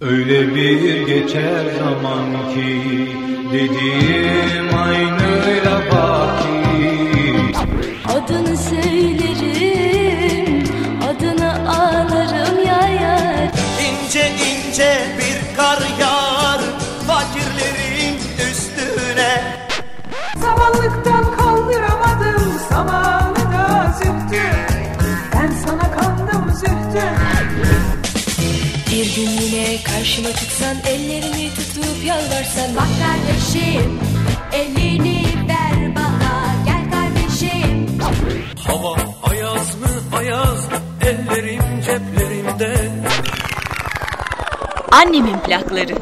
Öyle bir geçer zaman ki dediğim aynıyla baki. Adını söylerim, adını anarım ya ya. İnce ince bir kar yağar fakirlerin üstüne. Samanlıktan kaldıramadım samanı da zühtü. Ben sana kandım zühtü. Bir gün yine karşıma çıksan, ellerimi tutup yalvarsan. Bak kardeşim, elini ver bana, gel kardeşim. Hava ayaz mı ayaz, ellerim ceplerimde. Annemin plakları.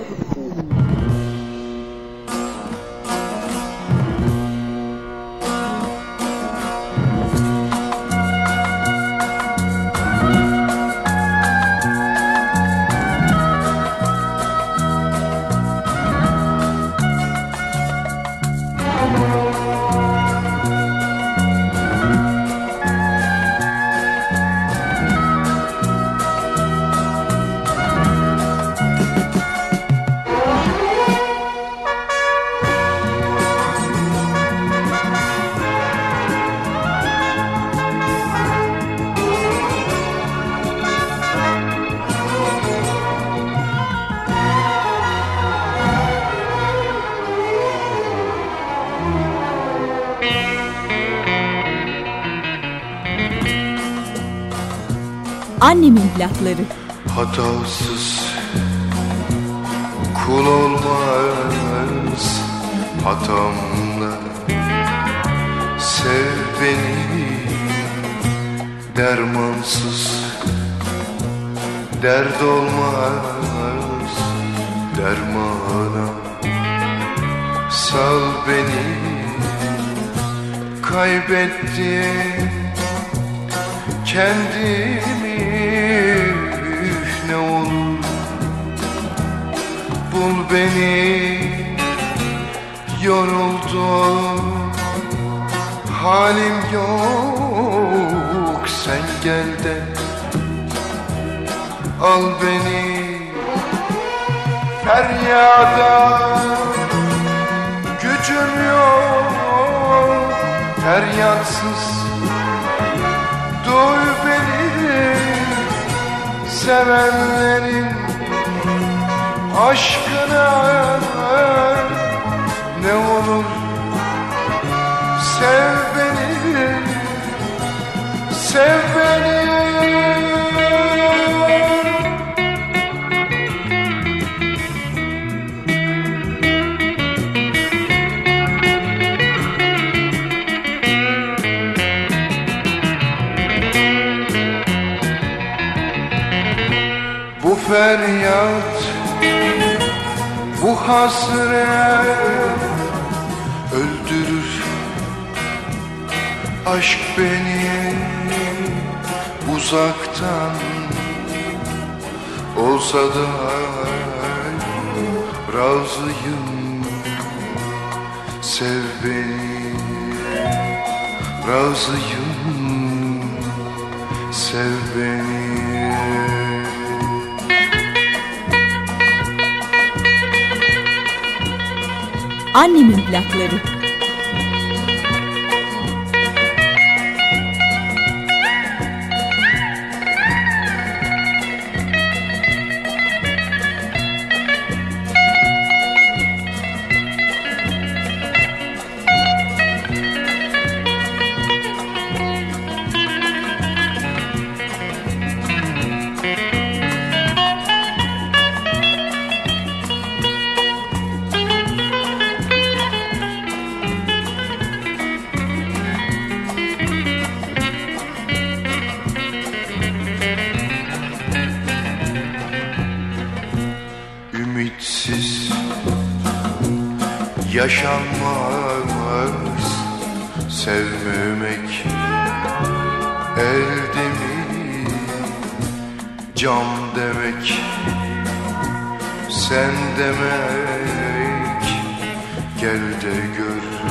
Annemin plakları. Hatasız kul olmaz hatamla. Sev beni dermansız, dert olmaz dermana. Sal beni kaybettim kendimi. Ne olur bul beni, yoruldum halim yok, sen gel de al beni. Feryada gücüm yok, feryatsız duy beni. Sevenlerin aşkına ne olur sev beni, sev beni. Feryat, bu hasret öldürür aşk beni. Uzaktan olsa da razıyım, sev beni. Razıyım, sev beni. Annemin plakları. Yaşanmaz sevmemek, elde mi cam demek, sen demek, gel de gör.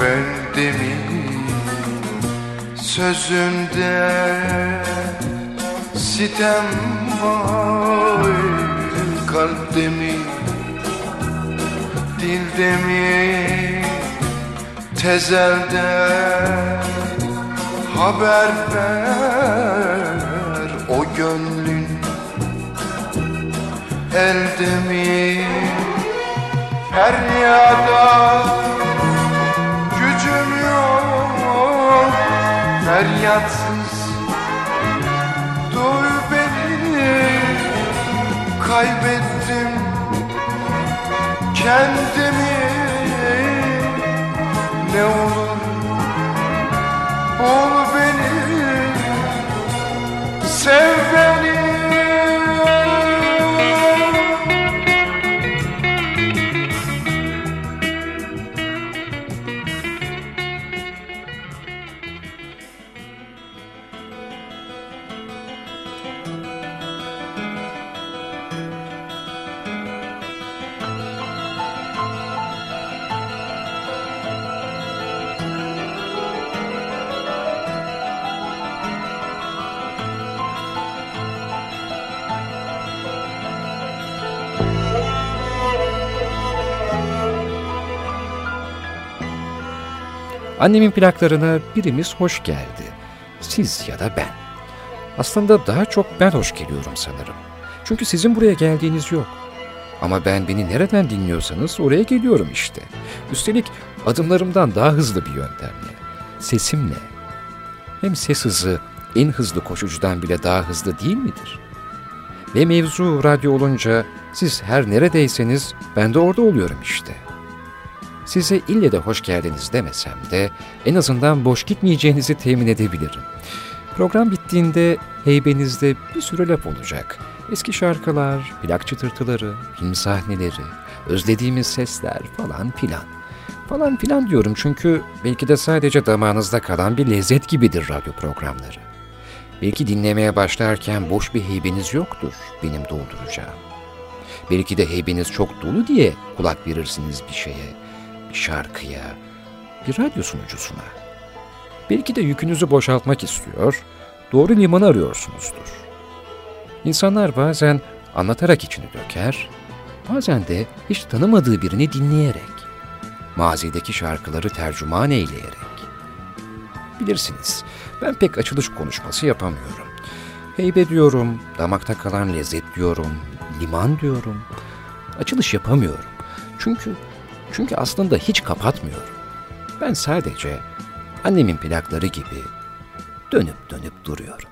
Ben de mi sözünde sitem var, kalpte mi, dilde mi, tezelde haber ver. O gönlün elde mi, feryada gücüm yok, feryatsız duy beni. Kaybettim kendimi, ne olur bul beni, sev beni. Annemin plaklarına birimiz hoş geldi, siz ya da ben. Aslında daha çok ben hoş geliyorum sanırım. Çünkü sizin buraya geldiğiniz yok. Ama ben beni nereden dinliyorsanız oraya geliyorum işte. Üstelik adımlarımdan daha hızlı bir yöntemle, sesimle. Hem ses hızı en hızlı koşucudan bile daha hızlı değil midir? Ve mevzu radyo olunca siz her neredeyseniz ben de orada oluyorum işte. Size ille de hoş geldiniz demesem de en azından boş gitmeyeceğinizi temin edebilirim. Program bittiğinde heybenizde bir sürü laf olacak. Eski şarkılar, plak çıtırtıları, film sahneleri, özlediğimiz sesler falan filan. Falan filan diyorum çünkü belki de sadece damağınızda kalan bir lezzet gibidir radyo programları. Belki dinlemeye başlarken boş bir heybeniz yoktur benim dolduracağım. Belki de heybeniz çok dolu diye kulak verirsiniz bir şeye, şarkıya, bir radyo sunucusuna. Belki de yükünüzü boşaltmak istiyor, doğru limanı arıyorsunuzdur. İnsanlar bazen anlatarak içini döker, bazen de hiç tanımadığı birini dinleyerek, mazideki şarkıları tercüman eyleyerek. Bilirsiniz, ben pek açılış konuşması yapamıyorum. Heybe diyorum, damakta kalan lezzet diyorum, liman diyorum. Açılış yapamıyorum. Çünkü aslında hiç kapatmıyorum. Ben sadece annemin plakları gibi dönüp dönüp duruyorum.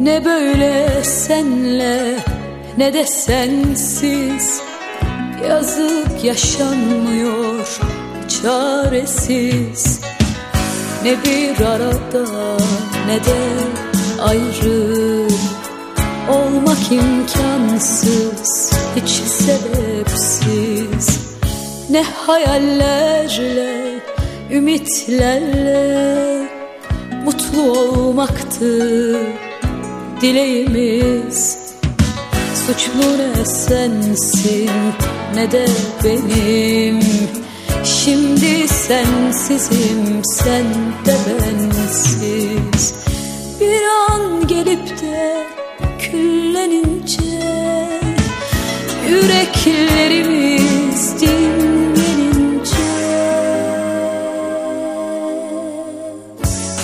Ne böyle senle ne de sensiz, yazık yaşanmıyor çaresiz. Ne bir arada ne de ayrı olmak imkansız, hiç sebepsiz. Ne hayallerle, ümitlerle mutlu olmaktı dileğimiz. Suçlu ne sensin ne de benim. Şimdi sensizim, sen de bensiz. Bir an gelip de küllenince, yüreklerimiz dinlenince,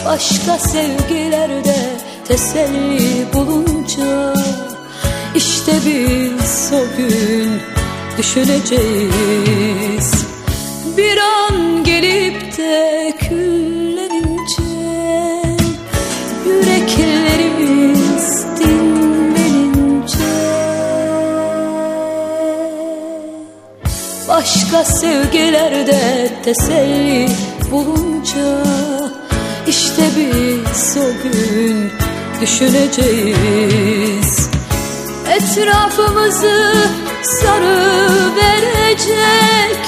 başka sevgilerde teselli bulunca, işte biz o gün düşüneceğiz. Bir an gelip de küllenince, yüreklerimiz dinlenince, başka sevgilerde teselli bulunca, İşte biz o gün düşüneceğiz, etrafımızı sarı verecek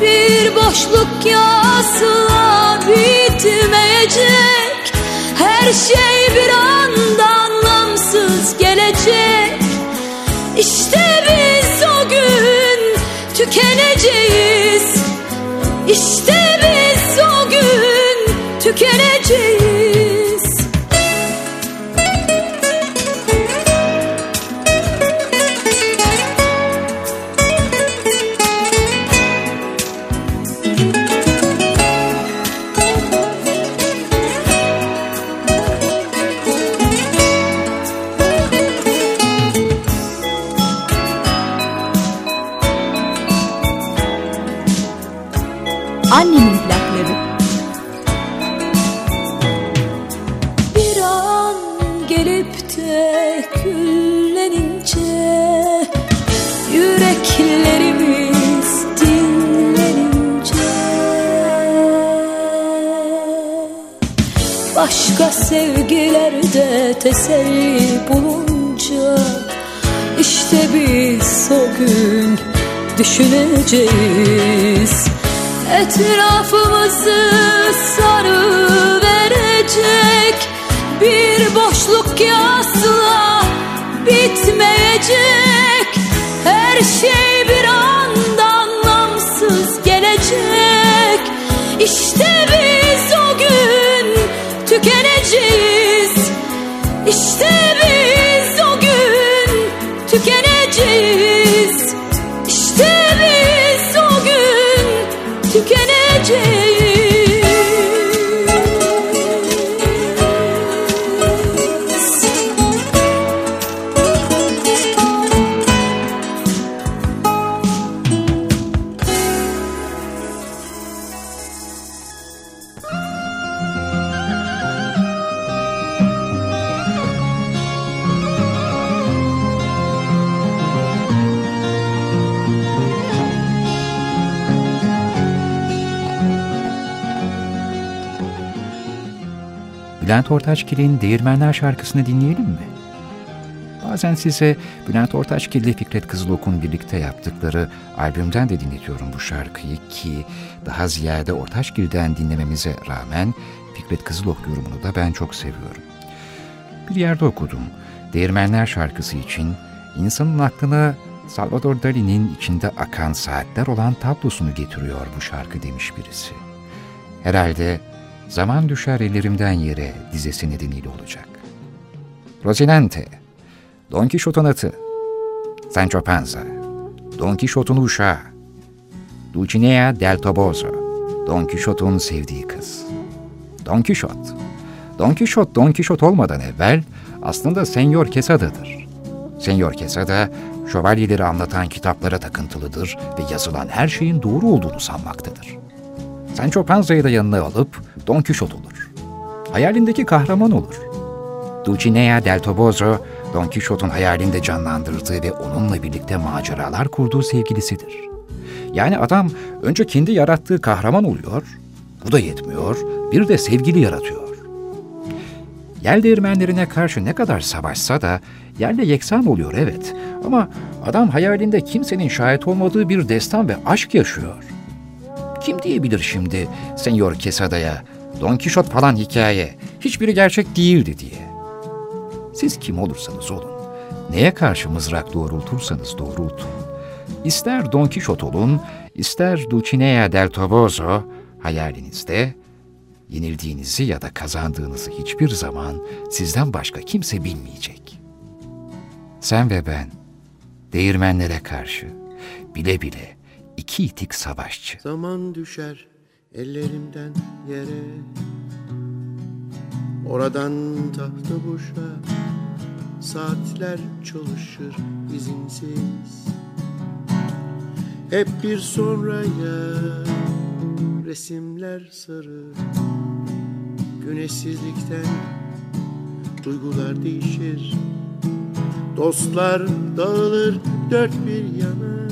bir boşluk ki asla bitmeyecek. Her şey bir anda anlamsız gelecek. İşte biz o gün tükeneceğiz. İşte biz o gün tükeneceğiz. Annemin plakları. Bir an gelip de küllenince, yüreklerimiz dinlenince, başka sevgilerde teselli bulunca, işte biz o gün düşüneceğiz. Etrafımızı sarı verecek bir boşluk ki asla bitmeyecek. Her şey bir anda anlamsız gelecek. İşte biz o gün tükeneceğiz. İşte biz o gün tükeneceğiz. İşte biz o gün tükeneceğiz. Bülent Ortaçgil'in Değirmenler şarkısını dinleyelim mi? Bazen size Bülent Ortaçgil ile Fikret Kızılok'un birlikte yaptıkları albümden de dinletiyorum bu şarkıyı ki daha ziyade Ortaçgil'den dinlememize rağmen Fikret Kızılok yorumunu da ben çok seviyorum. Bir yerde okudum. Değirmenler şarkısı için insanın aklına Salvador Dali'nin içinde akan saatler olan tablosunu getiriyor bu şarkı demiş birisi. Herhalde "Zaman düşer ellerimden yere" dizesi nedeniyle olacak. Rosinante, Don Quixote'un atı, Sancho Panza, Don Quixote'un uşağı, Dulcinea del Toboso, Don Quixote'un sevdiği kız. Don Quixote. Don Quixote, Don Quixote olmadan evvel aslında Señor Quesada'dır. Señor Quesada, şövalyeleri anlatan kitaplara takıntılıdır ve yazılan her şeyin doğru olduğunu sanmaktadır. Sancho Panza'yı da yanına alıp Don Quixote olur. Hayalindeki kahraman olur. Dulcinea del Toboso, Don Quixote'un hayalinde canlandırdığı ve onunla birlikte maceralar kurduğu sevgilisidir. Yani adam önce kendi yarattığı kahraman oluyor, bu da yetmiyor, bir de sevgili yaratıyor. Yel değirmenlerine karşı ne kadar savaşsa da yerle yeksan oluyor evet, ama adam hayalinde kimsenin şahit olmadığı bir destan ve aşk yaşıyor. Kim diyebilir şimdi Señor Quesada'ya "Don Quixote falan hikaye, hiçbiri gerçek değildi" diye? Siz kim olursanız olun, neye karşı mızrak doğrultursanız doğrultun, İster Don Quixote olun, ister Dulcinea del Toboso, hayalinizde yenildiğinizi ya da kazandığınızı hiçbir zaman sizden başka kimse bilmeyecek. Sen ve ben, değirmenlere karşı bile bile İki itik savaşçı. Zaman düşer ellerimden yere, oradan tahta boşa, saatler çalışır izinsiz, hep bir sonraya, resimler sarı. Güneşsizlikten duygular değişir, dostlar dağılır dört bir yana,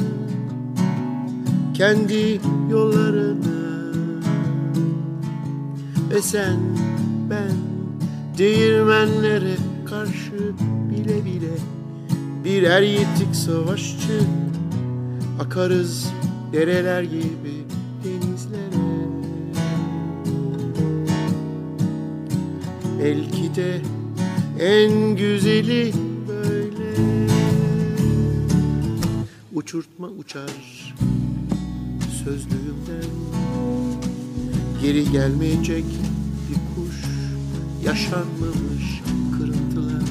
kendi yollarına. Ve sen ben değirmenlere karşı bile bile birer yetik savaşçı, akarız dereler gibi denizlere. Belki de en güzeli böyle, uçurtma uçar sözlüğümden, geri gelmeyecek bir kuş, yaşanmamış kırıntılar,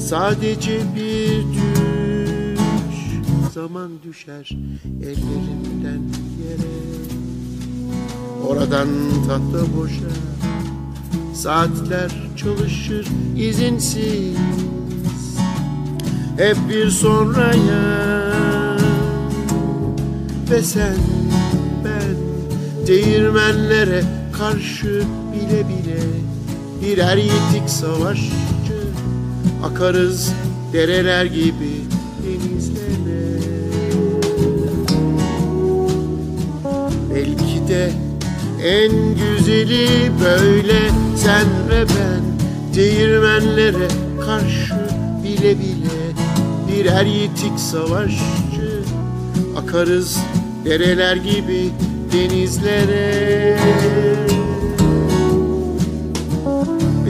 sadece bir düş, zaman düşer ellerimden yere, oradan tatlı boşa saatler çalışır izinsiz, hep bir sonraya. Ve sen, ben değirmenlere karşı bile bile birer yitik savaşçı, akarız dereler gibi denizlere. Belki de en güzeli böyle, sen ve ben değirmenlere karşı bile bile birer yitik savaşçı, akarız dereler gibi denizlere.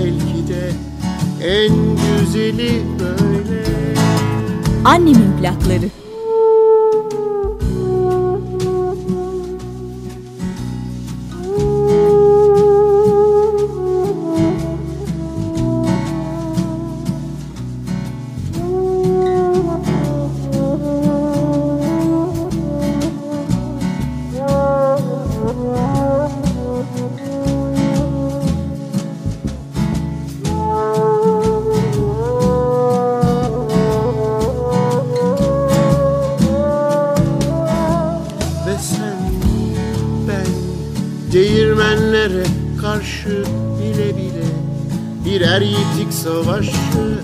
Belki de en güzeli böyle. Annemin plakları. Savaşçı,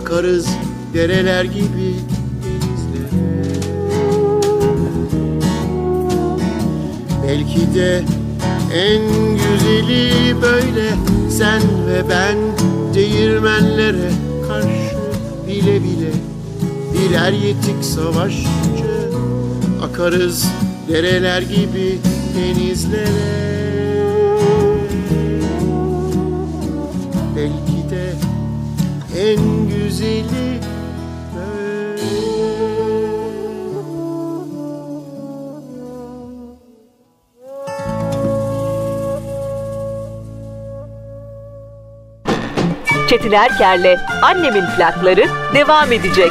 akarız dereler gibi denizlere. Belki de en güzeli böyle, sen ve ben değirmenlere karşı bile bile birer yetik savaşçı, akarız dereler gibi denizlere. En güzeli böyle. Çetin Erker'le Annemin Plakları devam edecek.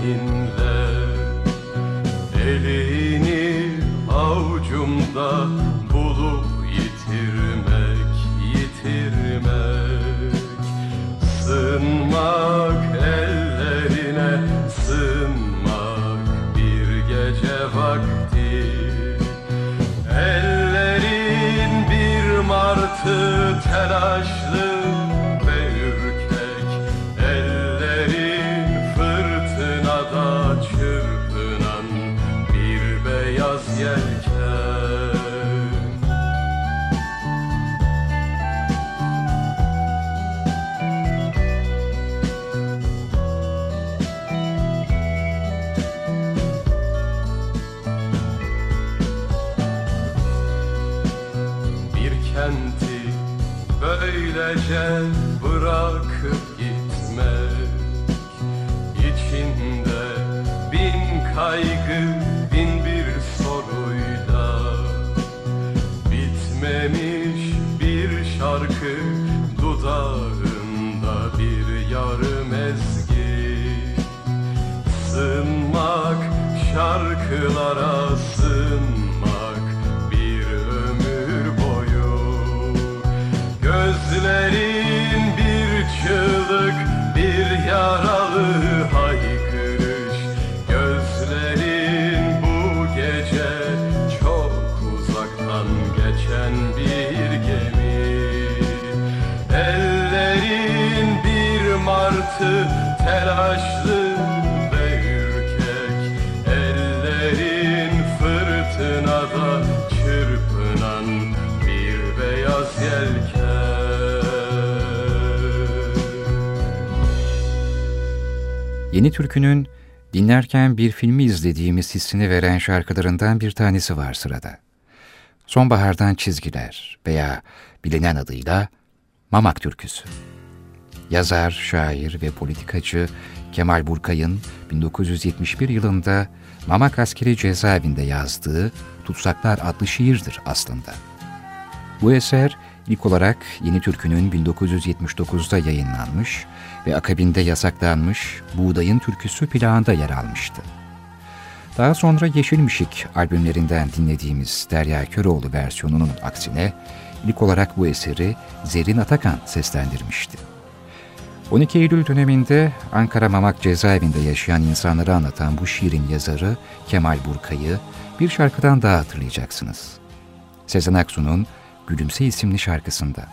Seninle elini avucumda yolunda bulup yitirmek, yitirmek. Sığınmak ellerine, sığınmak bir gece vakti. Ellerin bir martı telaşlı. Bırakıp gitmek, içinde bin kaygı, bin bir soruyla bitmemiş bir şarkı, dudağımda bir yarım ezgi. Sığınmak şarkılara, sığınmak bir ömür boyu. Gözleri çığlık, bir yaralı haykırış. Gözlerin bu gece çok uzaktan geçen bir gemi. Ellerin bir martı telaşlı ve ürkek. Ellerin fırtınada çırpınan bir beyaz yelken. Yeni Türkü'nün dinlerken bir filmi izlediğimiz hissini veren şarkılarından bir tanesi var sırada. Sonbahardan Çizgiler veya bilinen adıyla Mamak Türküsü. Yazar, şair ve politikacı Kemal Burkay'ın 1971 yılında Mamak Askeri Cezaevinde yazdığı Tutsaklar adlı şiirdir aslında. Bu eser ilk olarak Yeni Türkü'nün 1979'da yayınlanmış ve akabinde yasaklanmış Buğdayın Türküsü plağında yer almıştı. Daha sonra Yeşilmişik albümlerinden dinlediğimiz Derya Köroğlu versiyonunun aksine ilk olarak bu eseri Zerrin Atakan seslendirmişti. 12 Eylül döneminde Ankara Mamak Cezaevinde yaşayan insanları anlatan bu şiirin yazarı Kemal Burkay'ı bir şarkıdan daha hatırlayacaksınız. Sezen Aksu'nun Gülümse isimli şarkısında.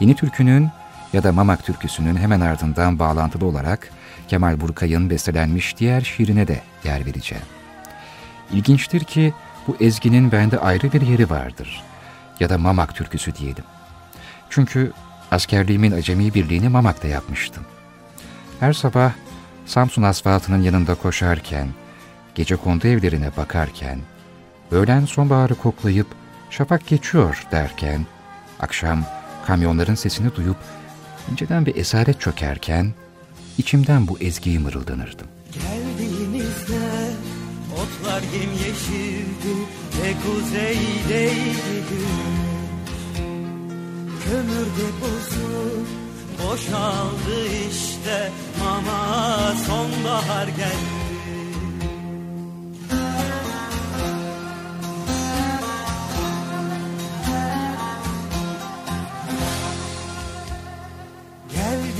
Yeni Türkü'nün ya da Mamak Türküsü'nün hemen ardından bağlantılı olarak Kemal Burkay'ın bestelenmiş diğer şiirine de yer vereceğim. İlginçtir ki bu ezginin bende ayrı bir yeri vardır. Ya da Mamak Türküsü diyelim. Çünkü askerliğimin acemi birliğini Mamak'ta yapmıştım. Her sabah Samsun asfaltının yanında koşarken, gecekondu evlerine bakarken, öğlen sonbaharı koklayıp şafak geçiyor derken, akşam kamyonların sesini duyup inceden bir esaret çökerken, içimden bu ezgiyi mırıldanırdım. Geldiğinizde otlar yemyeşildi ve kuzeydeydi güneş. Kömürde buzu boşaldı işte, ama sonbahar geldi.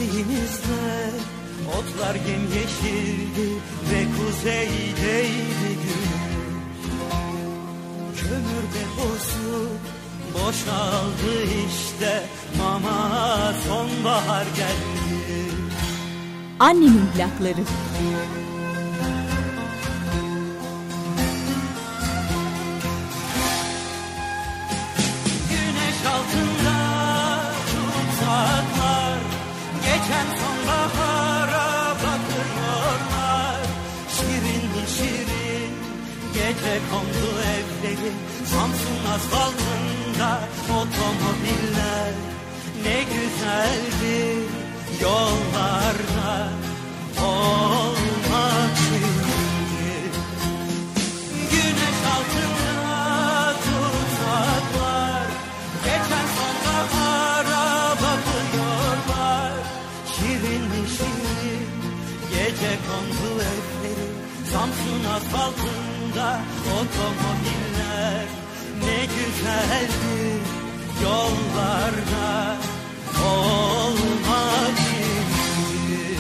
Denizde otlar yemyeşildi ve kuzeydeydi güneş. Kömür deposu boşaldı işte, mama sonbahar geldi. Annemin plakları. Güneş altında tutsaklar, geçen sonbahara bakıyorlar. Şirinli şirin gece kondu evleri, Samsun asfaltında otomobiller. Ne güzeldi yollarda olmak şimdi. Güneş altında tutsaklar, geçen sonbahara bakıyorlar. Şirinli şirin gece kondu evleri, Samsun asfaltında otomobiller. güzeldi yollarda olmak gibi.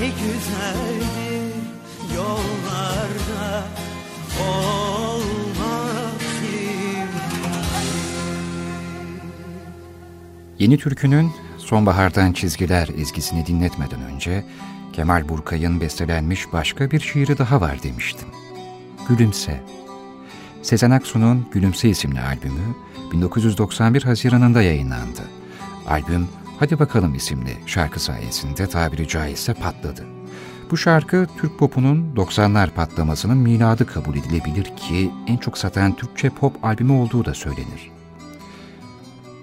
Ne güzeldi yollarda olmak gibi. Yeni Türkü'nün Sonbahardan Çizgiler ezgisini dinletmeden önce Kemal Burkay'ın bestelenmiş başka bir şiiri daha var demiştim. Gülümse. Sezen Aksu'nun Gülümse isimli albümü 1991 Haziran'ında yayınlandı. Albüm Hadi Bakalım isimli şarkı sayesinde tabiri caizse patladı. Bu şarkı Türk popunun 90'lar patlamasının miladı kabul edilebilir ki en çok satan Türkçe pop albümü olduğu da söylenir.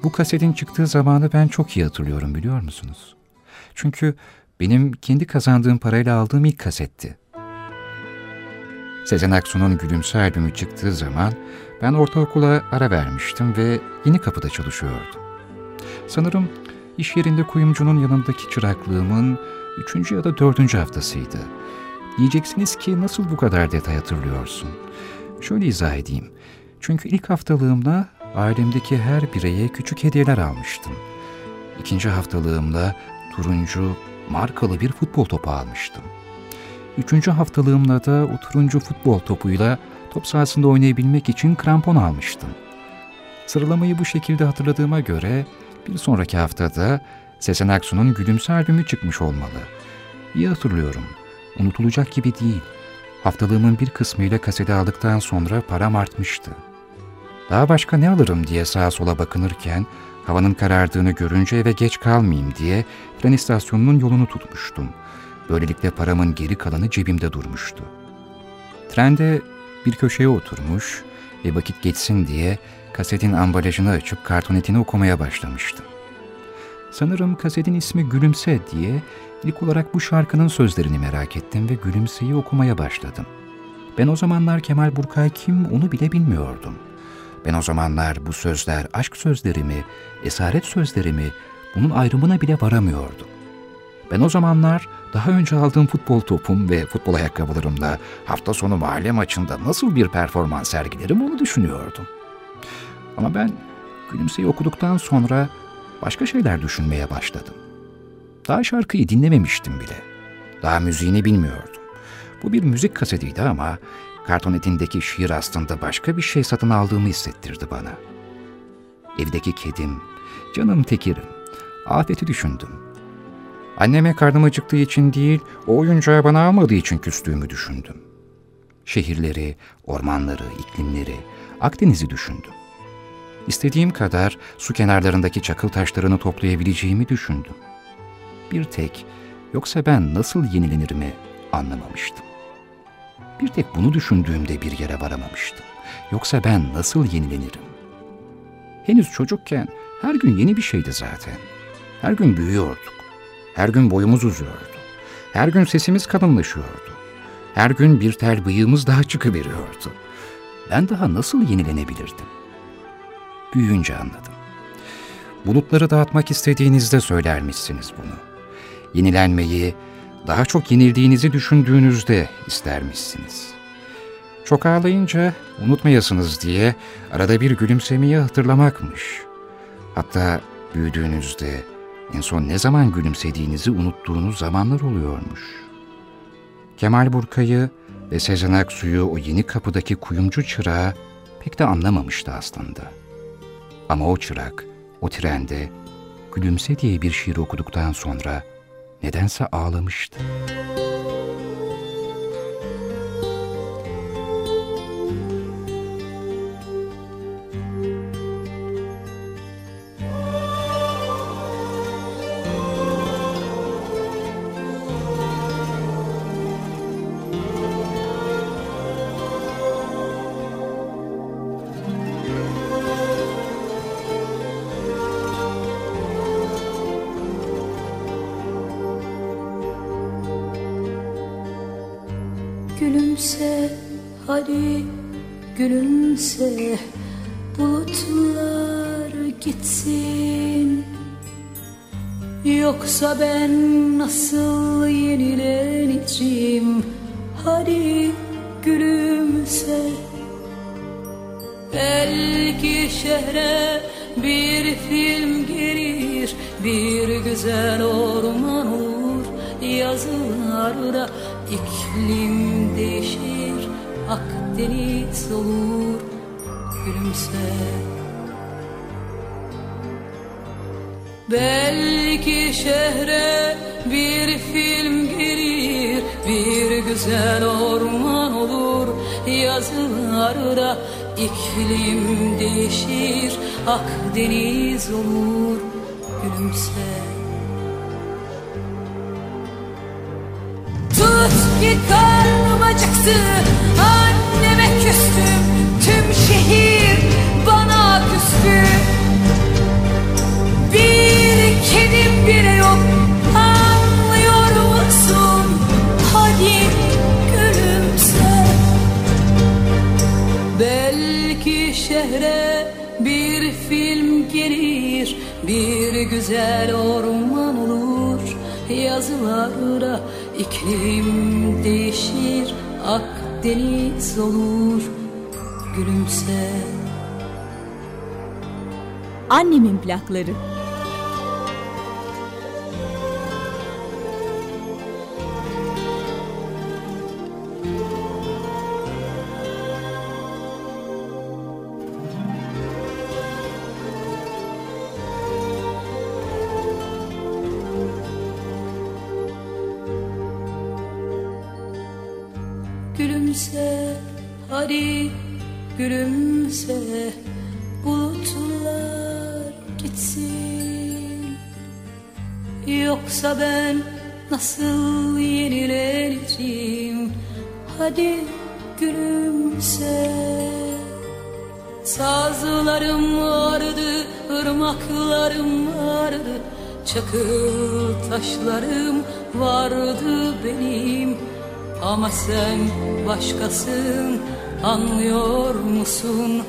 Bu kasetin çıktığı zamanı ben çok iyi hatırlıyorum, biliyor musunuz? Çünkü benim kendi kazandığım parayla aldığım ilk kasetti. Sezen Aksu'nun Gülümse albümü çıktığı zaman ben ortaokula ara vermiştim ve Yeni Kapı'da çalışıyordum. Sanırım iş yerinde kuyumcunun yanındaki çıraklığımın 3. ya da 4. haftasıydı. Diyeceksiniz ki nasıl bu kadar detay hatırlıyorsun? Şöyle izah edeyim. Çünkü ilk haftalığımda ailemdeki her bireye küçük hediyeler almıştım. İkinci haftalığımda turuncu, markalı bir futbol topu almıştım. Üçüncü haftalığımda da o turuncu futbol topuyla top sahasında oynayabilmek için krampon almıştım. Sıralamayı bu şekilde hatırladığıma göre bir sonraki haftada Sezen Aksu'nun Gülümse albümü çıkmış olmalı. İyi hatırlıyorum. Unutulacak gibi değil. Haftalığımın bir kısmıyla kaseti aldıktan sonra param artmıştı. Daha başka ne alırım diye sağa sola bakınırken havanın karardığını görünce eve geç kalmayayım diye tren istasyonunun yolunu tutmuştum. Böylelikle paramın geri kalanı cebimde durmuştu. Trende bir köşeye oturmuş ve vakit geçsin diye kasetin ambalajını açıp kartonetini okumaya başlamıştım. Sanırım kasetin ismi Gülümse diye ilk olarak bu şarkının sözlerini merak ettim ve Gülümse'yi okumaya başladım. Ben o zamanlar Kemal Burkay kim onu bile bilmiyordum. Ben o zamanlar bu sözler aşk sözleri mi, esaret sözleri mi, bunun ayrımına bile varamıyordum. Ben o zamanlar daha önce aldığım futbol topum ve futbol ayakkabılarımla hafta sonu mahalle maçında nasıl bir performans sergilerim onu düşünüyordum. Ama ben Gülümse'yi okuduktan sonra başka şeyler düşünmeye başladım. Daha şarkıyı dinlememiştim bile. Daha müziğini bilmiyordum. Bu bir müzik kasetiydi ama kartonetindeki şiir aslında başka bir şey satın aldığımı hissettirdi bana. Evdeki kedim, canım tekirim, afeti düşündüm. Anneme karnım acıktığı için değil, o oyuncağı bana almadığı için küstüğümü düşündüm. Şehirleri, ormanları, iklimleri, Akdeniz'i düşündüm. İstediğim kadar su kenarlarındaki çakıl taşlarını toplayabileceğimi düşündüm. Bir tek, yoksa ben nasıl yenilenirimi anlamamıştım. Bir tek bunu düşündüğümde bir yere varamamıştım. Yoksa ben nasıl yenilenirim? Henüz çocukken her gün yeni bir şeydi zaten. Her gün büyüyorduk. Her gün boyumuz uzuyordu. Her gün sesimiz kalınlaşıyordu. Her gün bir tel bıyığımız daha çıkıveriyordu. Ben daha nasıl yenilenebilirdim? Büyüyünce anladım. Bulutları dağıtmak istediğinizde söylermişsiniz bunu. Yenilenmeyi, daha çok yenildiğinizi düşündüğünüzde istermişsiniz. Çok ağlayınca unutmayasınız diye arada bir gülümsemeyi hatırlamakmış. Hatta büyüdüğünüzde en son ne zaman gülümsediğinizi unuttuğunuz zamanlar oluyormuş. Kemal Burkay'ı ve Sezen Aksu'yu o Yeni Kapı'daki kuyumcu çırağı pek de anlamamıştı aslında. Ama o çırak, o trende Gülümse diye bir şiir okuduktan sonra nedense ağlamıştı. Gülümse, hadi gülümse, bulutlar gitsin. Yoksa ben nasıl yenileneceğim? Hadi gülümse, Belki şehre bir film gelir, bir güzel orman olur. Yazılarda iklim değişir, Akdeniz olur. Gülümse. Belki şehre bir film gelir, bir güzel orman olur. Yazılarda iklim değişir, Akdeniz olur. Gülümse. Tut ki karnım acıktı, anneme küstüm, tüm şehir bana küstü. Bir kedim bile yok, anlıyor musun? Hadi gülümse. Belki şehre bir film gelir, bir güzel orman olur. Yazılarda iklim değişir, Akdeniz olur. Gülümse. Annemin plakları. Gülümse, hadi gülümse, bulutlar gitsin. Yoksa ben nasıl yenilenirim? Hadi gülümse. Sazlarım vardı, ırmaklarım vardı, çakıl taşlarım vardı benim. Ama sen başkasın, anlıyor musun?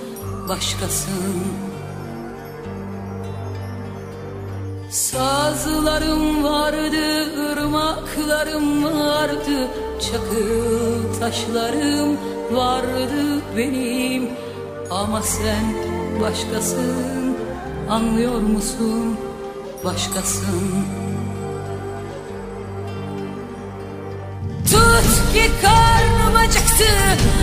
Başkasın. Sazlarım vardı, ırmaklarım vardı, çakıl taşlarım vardı benim. Ama sen başkasın, anlıyor musun? Başkasın. Tut ki karnım acıktı,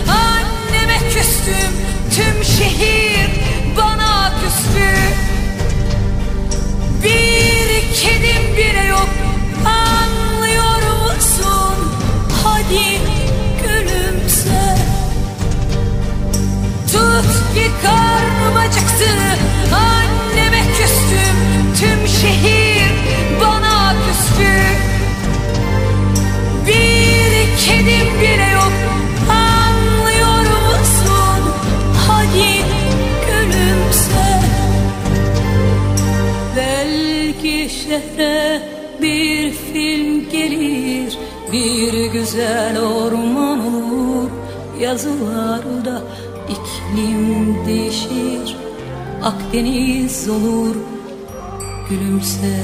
anneme küstüm, tüm şehir bana küstü. Bir kedim bile yok, anlıyor musun? Hadi gülümse. Tut ki karnım acıktı, anneme küstüm, tüm şehir bana küstü. Kedim bile yok, anlıyor musun? Hadi gülümse. Belki şehre bir film gelir, bir güzel orman olur. Yazılarda iklim değişir, Akdeniz olur. Gülümse.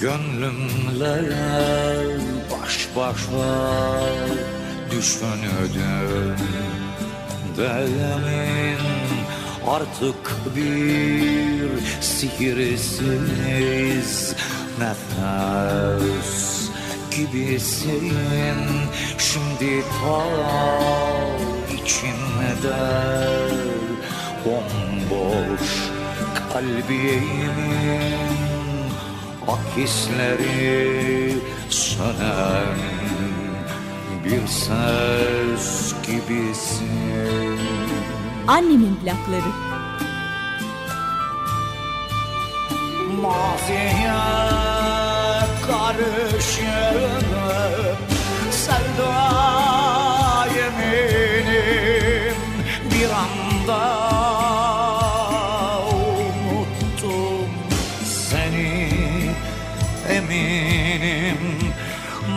Gönlümlere baş var, düşünüdüm demin. Artık bir sihirsiniz nefes. gibisin şimdi ta içimde bomboş kalbimin ak hisleri sönen bir ses gibisin. Annemin plakları. Maziye karışırım, sevda yeminim bir anda unuttum seni, eminim.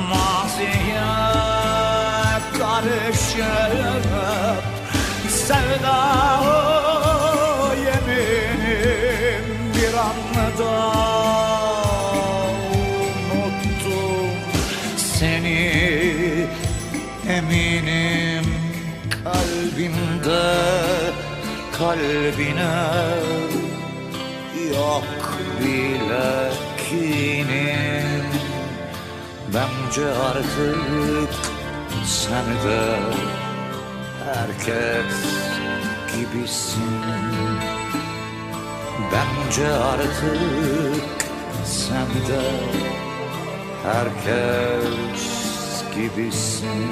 Maziye karışırım, sevda unuttum seni, eminim kalbimde kalbine yok bile kinim. Bence artık sen de herkes gibisin. Bence artık sen de herkes gibisin.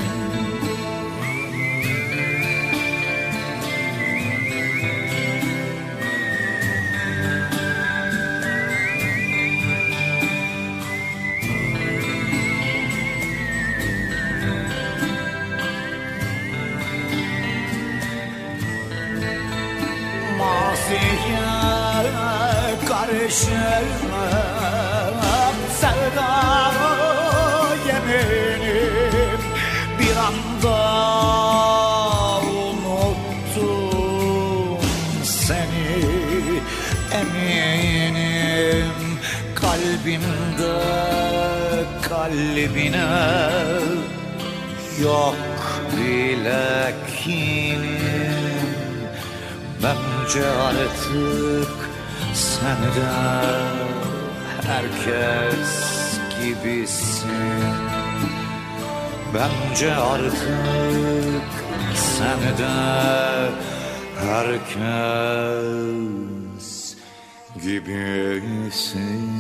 Karışırım, sevda yeminim bir anda unuttum seni, eminim kalbimde kalbine yok bile kinim. Bence artık sen de herkes gibisin. Bence artık sen de herkes gibisin.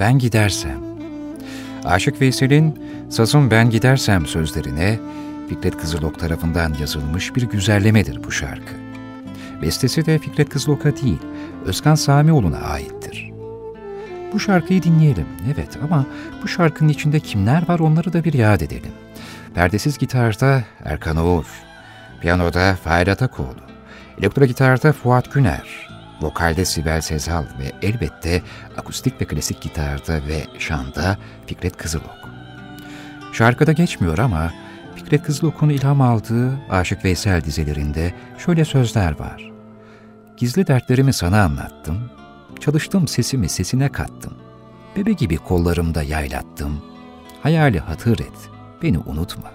Ben gidersem. Aşık Veysel'in sazım ben gidersem sözlerine Fikret Kızılok tarafından yazılmış bir güzellemedir bu şarkı. Bestesi de Fikret Kızılok'a değil, Özkan Samioğlu'na aittir. Bu şarkıyı dinleyelim, evet, ama bu şarkının içinde kimler var onları da bir yad edelim. Perdesiz gitarda Erkan Oğur, piyanoda Fahir Atakoğlu, elektro gitarda Fuat Güner, vokalde Sibel Sezal ve elbette akustik ve klasik gitarda ve şanda Fikret Kızılok. Şarkıda geçmiyor ama Fikret Kızılok'un ilham aldığı Aşık Veysel dizelerinde şöyle sözler var. Gizli dertlerimi sana anlattım, çalıştım sesimi sesine kattım, bebe gibi kollarımda yaylattım, hayali hatır et, beni unutma.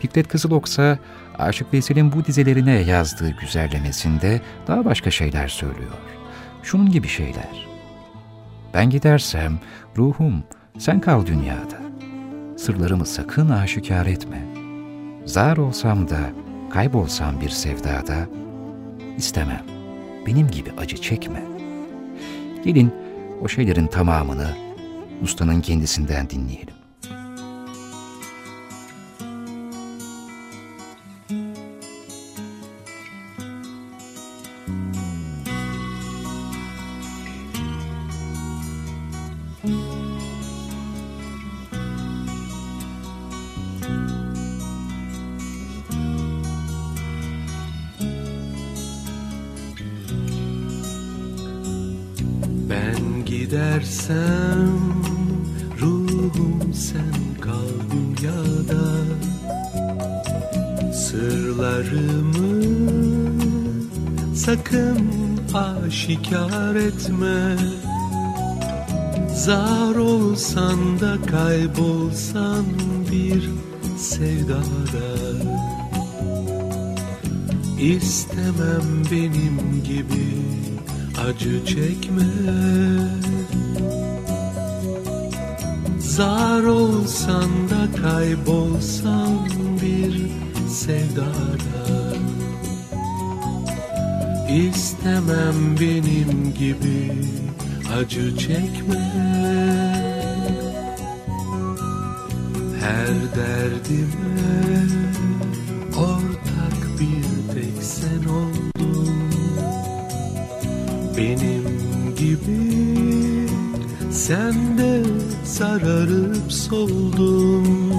Fikret Kızılok'sa Aşık Veysel'in bu dizelerine yazdığı güzellemesinde daha başka şeyler söylüyor. Şunun gibi şeyler. Ben gidersem ruhum sen kal dünyada. Sırlarımı sakın aşikar etme. Zar olsam da kaybolsam bir sevdada. İstemem benim gibi acı çekme. Gelin o şeylerin tamamını ustanın kendisinden dinleyelim. Gidersem ruhum sen kal dünyada, sırlarımı sakın aşikar etme. Zar olsan da kaybolsan bir sevdada, İstemem benim gibi acı çekme. Zar olsan da kaybolsan bir sevdada, İstemem benim gibi acı çekme. Her derdime ortak bir tek sen oldun, benim gibi sen de sararıp soldun.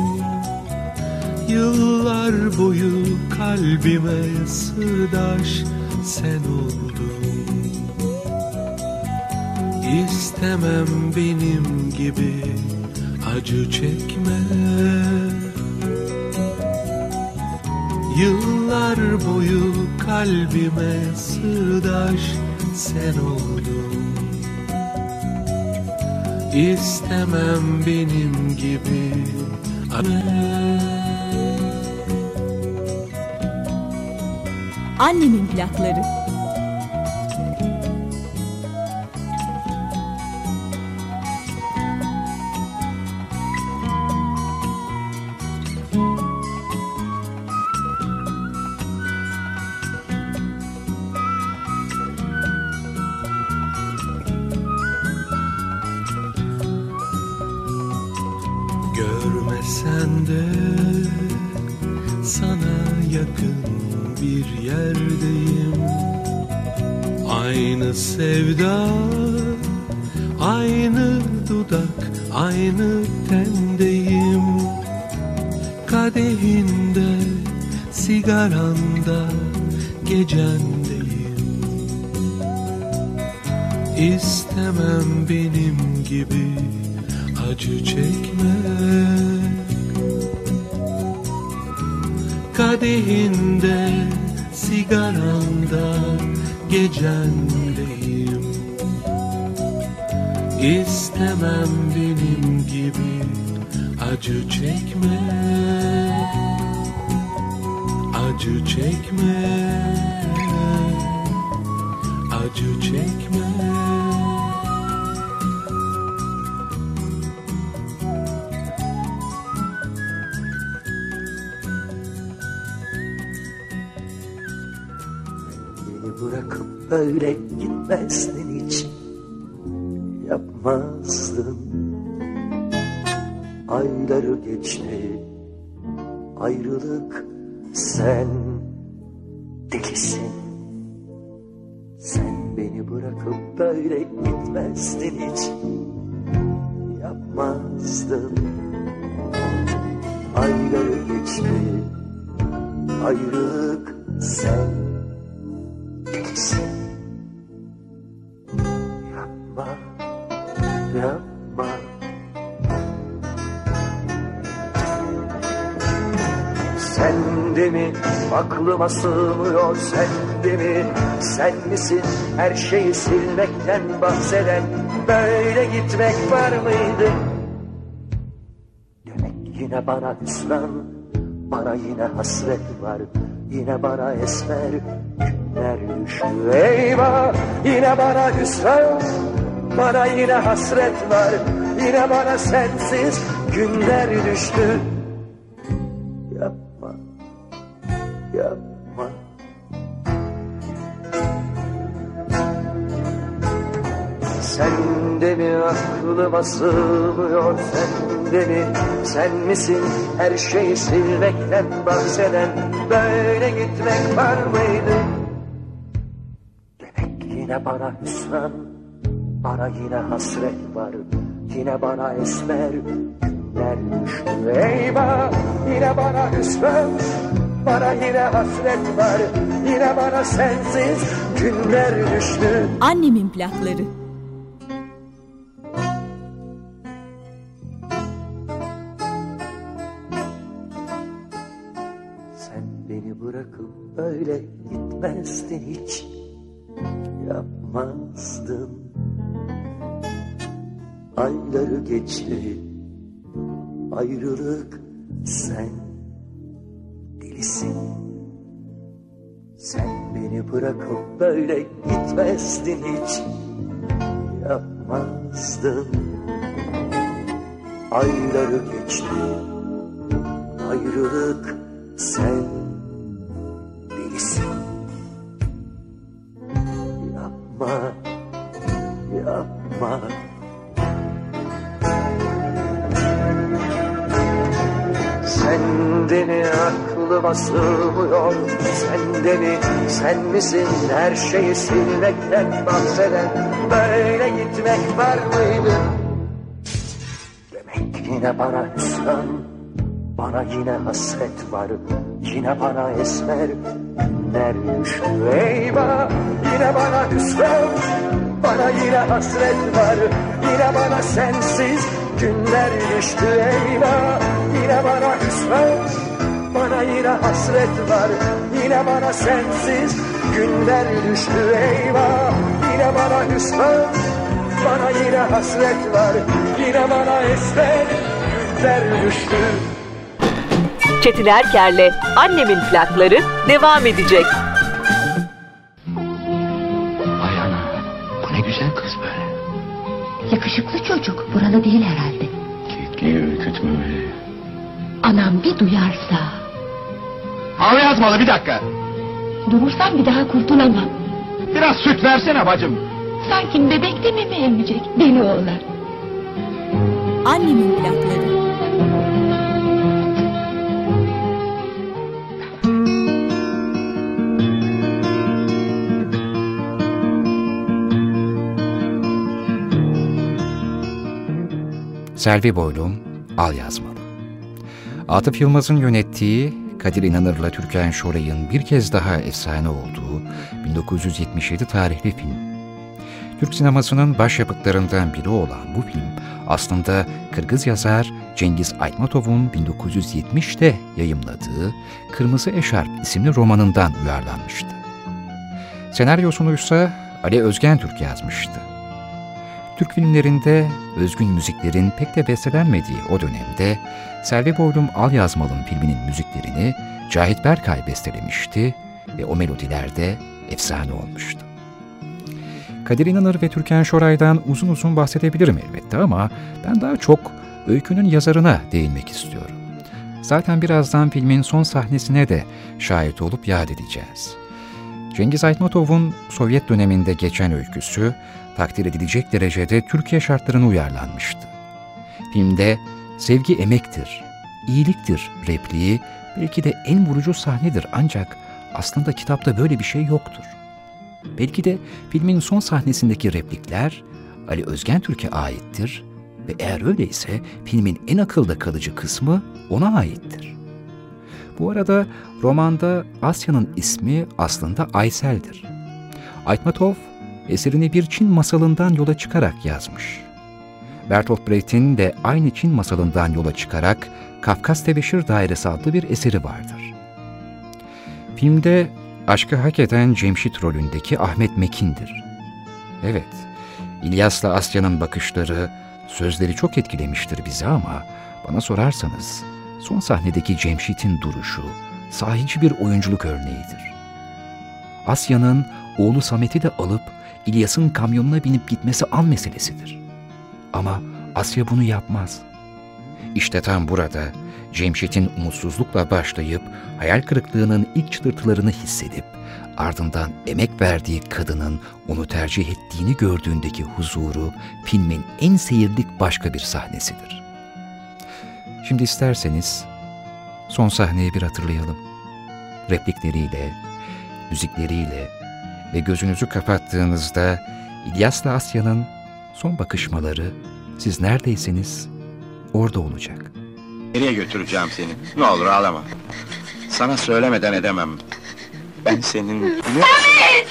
Yıllar boyu kalbime sırdaş sen oldun, İstemem benim gibi acı çekme. Yıllar boyu kalbime sırdaş sen oldun, İstemem benim gibi Annemin plakları. Böyle gitmezdin, hiç yapmazdın. Ayları geçti ayrılık, sen delisin. Sen beni bırakıp böyle gitmezdin, hiç yapmazdın. Ayları geçti ayrılık, sen delisin. Aklıma sığmıyor, sen de mi? Sen misin her şeyi silmekten bahseden? Böyle gitmek var mıydı? Demek yine bana hüsran, bana yine hasret var. Yine bana esmer günler düştü. Eyvah! Yine bana hüsran, bana yine hasret var. Yine bana sensiz günler düştü. Aklıma sığmıyor, sen de mi? Sen misin her şeyi silmekten bahseden? Böyle gitmek var mıydı? Demek yine bana hüsran, bana yine hasret var. Yine bana esmer günler düştü. Eyvah! Yine bana hüsran, bana yine hasret var. Yine bana sensiz günler düştü. Annemin plakları. Böyle gitmezdin, hiç yapmazdın. Ayları geçti, ayrılık, sen delisin. Sen beni bırakıp böyle gitmezdin hiç, yapmazdın. Ayları geçti, ayrılık, sen delisin. Yapma, yapma. Sendeni aklıma sığmıyor, sendeni, sen misin her şeyi silmekten bahseden, böyle gitmek var mıydı? Demek yine bana hüsran, bana yine hasret var, yine bana esmer günler düştü. Eyvah, yine bana hüsran, bana yine hasret var, yine bana sensiz günler düştü. Eyvah, yine bana hüsran, bana yine hasret var, yine bana sensiz günler düştü. Eyvah, yine bana hüsran, bana yine hasret var, yine bana esmer günler düştü. Çetin Erker'le Annemin Plakları devam edecek. Ay ana, bu ne güzel kız böyle. Yakışıklı çocuk, buralı değil herhalde. Kekliği ürkütmemeli. Anam bir duyarsa... Hava yazmalı, bir dakika. Durursam bir daha kurtulamam. Biraz süt versene bacım. Sanki bebekte mi emecek deli oğlan? Annemin Plakları. Selvi Boylum, Al Yazmalı. Atıf Yılmaz'ın yönettiği, Kadir İnanır'la Türkan Şoray'ın bir kez daha efsane olduğu 1977 tarihli film. Türk sinemasının başyapıtlarından biri olan bu film, aslında Kırgız yazar Cengiz Aytmatov'un 1970'te yayımladığı Kırmızı Eşarp isimli romanından uyarlanmıştı. Senaryosunu Ali Özgentürk yazmıştı. Türk filmlerinde özgün müziklerin pek de bestelenmediği o dönemde Selvi Boylum Al Yazmalım filminin müziklerini Cahit Berkay bestelemişti ve o melodiler de efsane olmuştu. Kadir İnanır ve Türkan Şoray'dan uzun uzun bahsedebilirim elbette ama ben daha çok öykünün yazarına değinmek istiyorum. Zaten birazdan filmin son sahnesine de şahit olup yad edeceğiz. Cengiz Aytmatov'un Sovyet döneminde geçen öyküsü takdir edilecek derecede Türkiye şartlarına uyarlanmıştı. Filmde "Sevgi emektir, iyiliktir" repliği belki de en vurucu sahnedir ancak aslında kitapta böyle bir şey yoktur. Belki de filmin son sahnesindeki replikler Ali Özgentürk'e aittir ve eğer öyleyse filmin en akılda kalıcı kısmı ona aittir. Bu arada romanda Asya'nın ismi aslında Aysel'dir. Aytmatov eserini bir Çin masalından yola çıkarak yazmış. Bertolt Brecht'in de aynı Çin masalından yola çıkarak Kafkas Tebeşir Dairesi adlı bir eseri vardır. Filmde aşkı hak eden Cemşit rolündeki Ahmet Mekin'dir. Evet, İlyas'la Asya'nın bakışları, sözleri çok etkilemiştir bizi ama bana sorarsanız son sahnedeki Cemşit'in duruşu sahici bir oyunculuk örneğidir. Asya'nın oğlu Samet'i de alıp İlyas'ın kamyonuna binip gitmesi an meselesidir. Ama Asya bunu yapmaz. İşte tam burada Cemşit'in umutsuzlukla başlayıp hayal kırıklığının ilk çıtırtılarını hissedip ardından emek verdiği kadının onu tercih ettiğini gördüğündeki huzuru filmin en seyirlik başka bir sahnesidir. Şimdi isterseniz son sahneyi bir hatırlayalım. Replikleriyle, müzikleriyle ve gözünüzü kapattığınızda İlyas'la Asya'nın son bakışmaları siz neredeyseniz orada olacak. Nereye götüreceğim seni? Ne olur ağlama. Sana söylemeden edemem. Ben senin... Samet!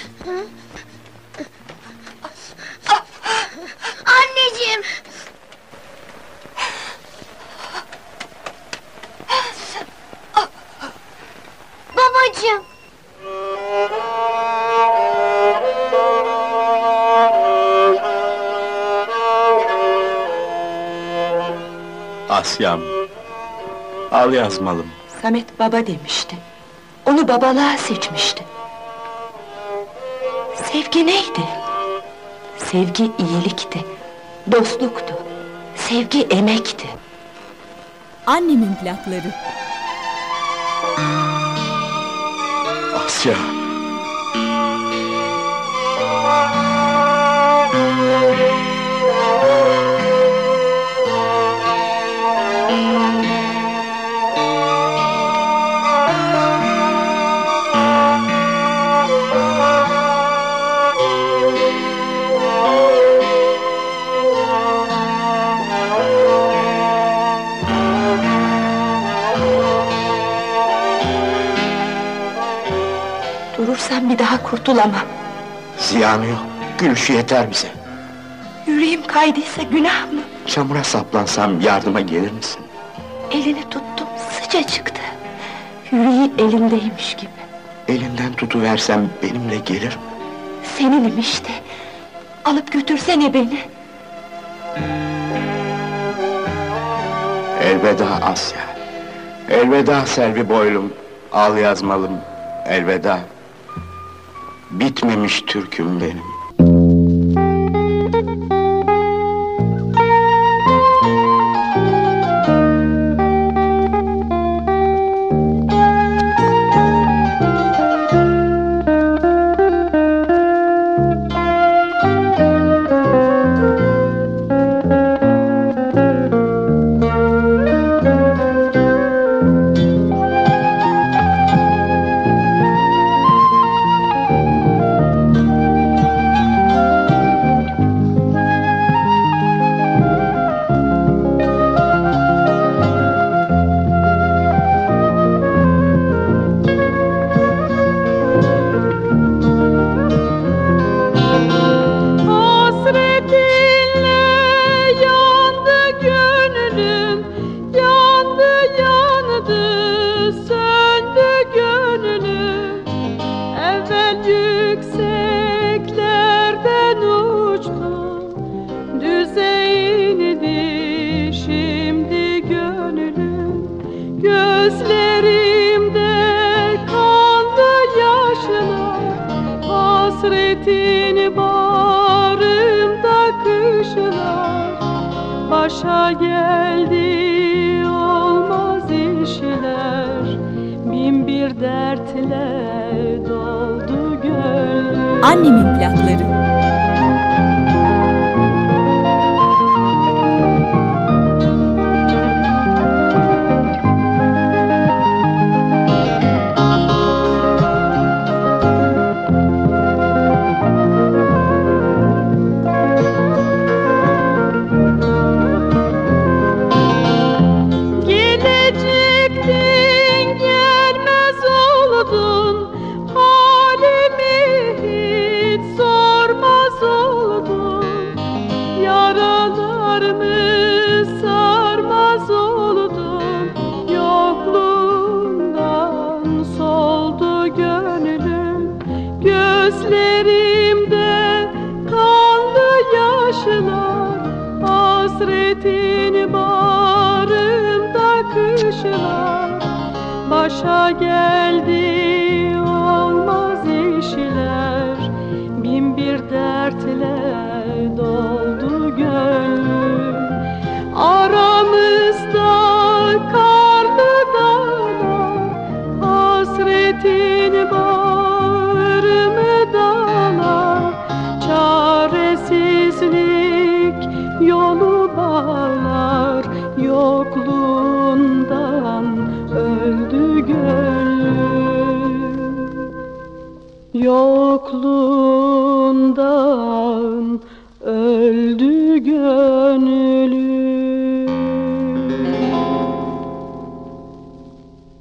Anneciğim! Babacığım! Asya'm, al yazmalım. Samet baba demişti, onu babalığa seçmişti. Sevgi neydi? Sevgi iyilikti, dostluktu, sevgi emekti. Annemin plakları. Asya! Durursam bir daha kurtulamam. Ziyanı yok, gülüşü yeter bize. Yüreğim kaydıysa günah mı? Çamura saplansam yardıma gelir misin? Elini tuttum, sıcacıktı. Yüreği elindeymiş gibi. Elinden tutuversem benimle gelir mi? Seninim işte. Alıp götürsene beni. Elveda Asya. Elveda Selvi boylum. Al yazmalım. Elveda. Bitmemiş türküm benim.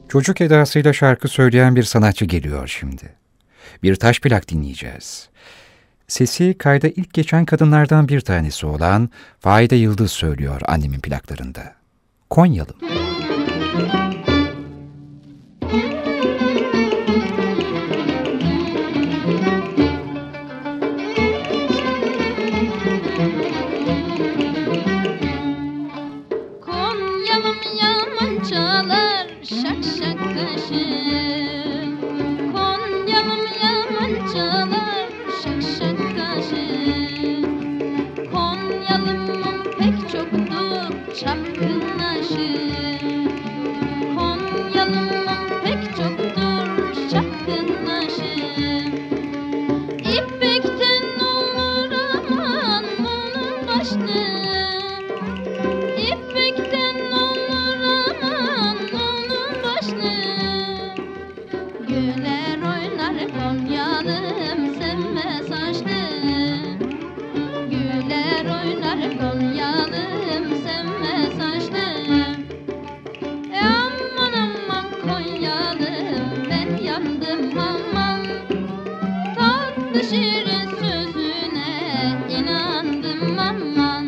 Çocuk edasıyla şarkı söyleyen bir sanatçı geliyor şimdi. Bir taş plak dinleyeceğiz. Sesi kayda ilk geçen kadınlardan bir tanesi olan Fayda Yıldız söylüyor annemin plaklarında. Konyalı. Konya çapkın aşık. Konyalı'nın pek çoktur çapkın aşık. İpekten olur aman onun başlığı. İpekten olur aman onun başlığı. Güler oynar Konyalım sevmez aşlığı. Güler oynar Konyalım sevmez aşlığı. Aman aman Konyalım ben yandım aman. Tatlı şirin sözüne inandım aman.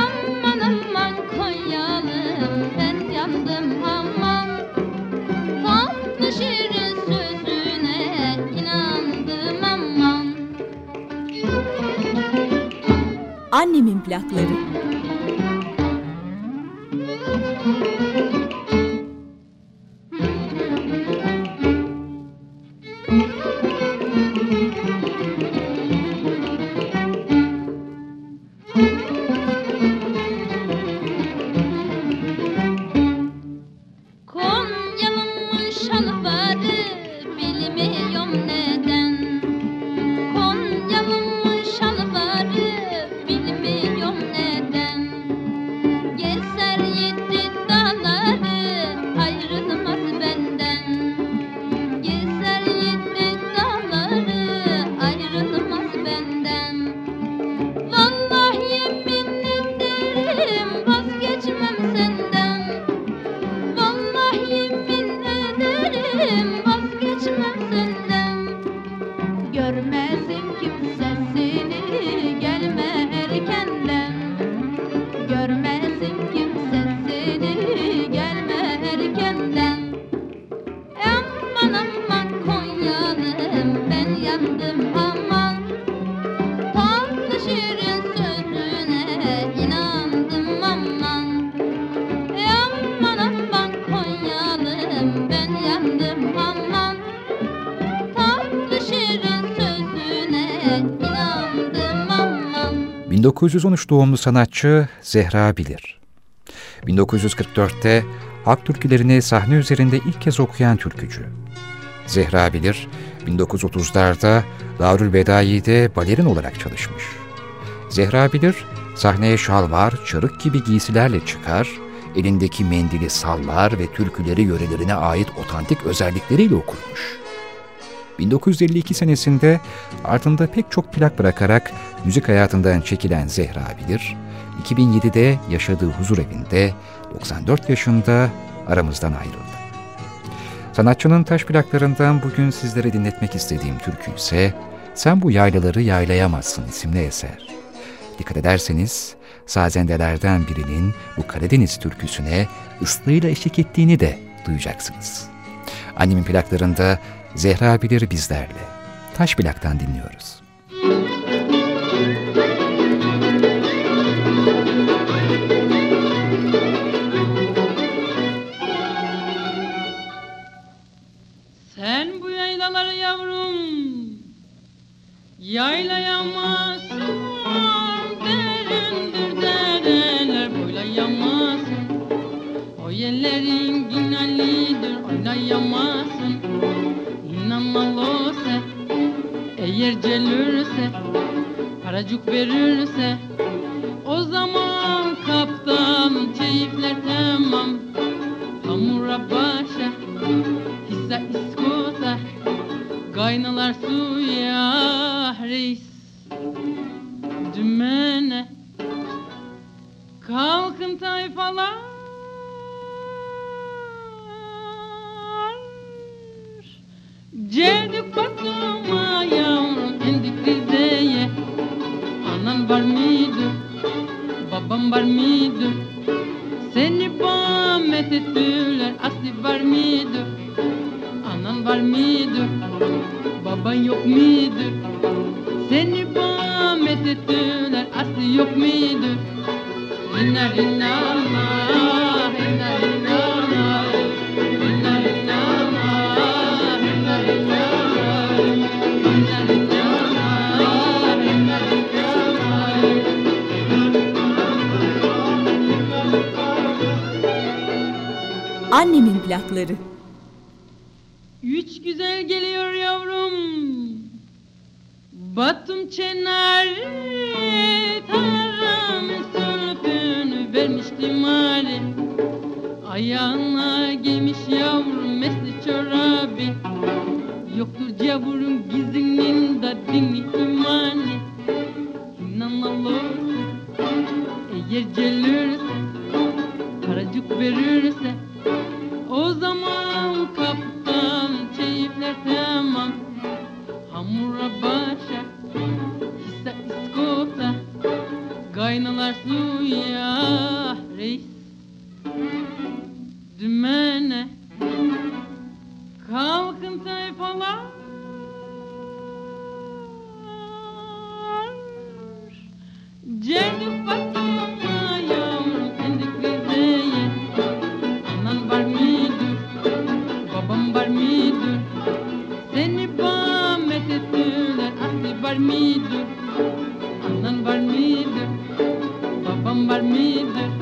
Aman aman Konyalım ben yandım aman. Tatlı şirin sözüne inandım aman. Annemin plakları. Konyalımın şalı varı bilmiyorum neden. Konyalımın şalı varı bilmiyorum neden. Gezer yedi dağları ayrılmaz benden. Gezer yedi dağları ayrılmaz benden. Vallahi yemin ederim vazgeçmem senden. Vallahi yemin ederim vazgeçmem senden. Görmezim kimse seni gelme erkenden. Görmezim kimse seni gelme erkenden. Aman aman Konyalım ben yandım aman. Tatlı şirin sözüne inandım aman. Aman aman Konyalım ben yandım aman. Tatlı şirin sözüne inandım aman. 1913 doğumlu sanatçı Zehra Bilir. 1944'te halk türkülerini sahne üzerinde ilk kez okuyan türkücü. Zehra Bilir, 1930'larda Darülbedai'de balerin olarak çalışmış. Zehra Bilir, sahneye şalvar, çarık gibi giysilerle çıkar, elindeki mendili sallar ve türküleri yörelerine ait otantik özellikleriyle okunmuş. 1952 senesinde ardında pek çok plak bırakarak müzik hayatından çekilen Zehra Bilir, 2007'de yaşadığı huzurevinde 94 yaşında aramızdan ayrıldı. Sanatçının taş plaklarından bugün sizlere dinletmek istediğim türkü ise Sen Bu Yaylaları Yaylayamazsın isimli eser. Dikkat ederseniz sazendelerden birinin bu Karadeniz türküsüne ıslığıyla eşlik ettiğini de duyacaksınız. Annemin plaklarında Zehra Bilir bizlerle. Taş plaktan dinliyoruz. Sen bu yaylaları yavrum yaylayamazsın. Derindir dereler boylayamazsın. O yerlerin ginalidir oynayamazsın. İnanmalı olsa, eğer gelirse, paracık verirse, o zaman kaptan keyifler tamam. Hamura başa, hissa iskota, kaynalar suya reis dümene. Kalkın tayfalar, geldik Batum'a yavrum, indik Rize'ye. Anan var mıydı, babam var mıydı? Seni bahmet ettiler, asli var mıydı? Anan var mıydı, baban yok muydu? Seni bahmet ettiler, asli yok muydu? İnar inanlar, inar inanlar. annemin plakları. Üç güzel geliyor yavrum, battım çenari, taramı sülfünü vermiştim hali. Ayağına giymiş yavrum mesli çorabı, yoktur yavrum gizinin da dini imani. İnan Allah, eğer gelirse, paracık verirse, o zaman kaptan keyifler tamam. Hamura başa, hisse iskota, kaynalar suya reis. Dümene, kalkın sayfalar. Cengiz baksana yavrum endik vizeye. Anan var mıdır, babam var mıdır? Seni bahmet ettiler, asli var mıdır? Anan var mıdır, babam var mıdır?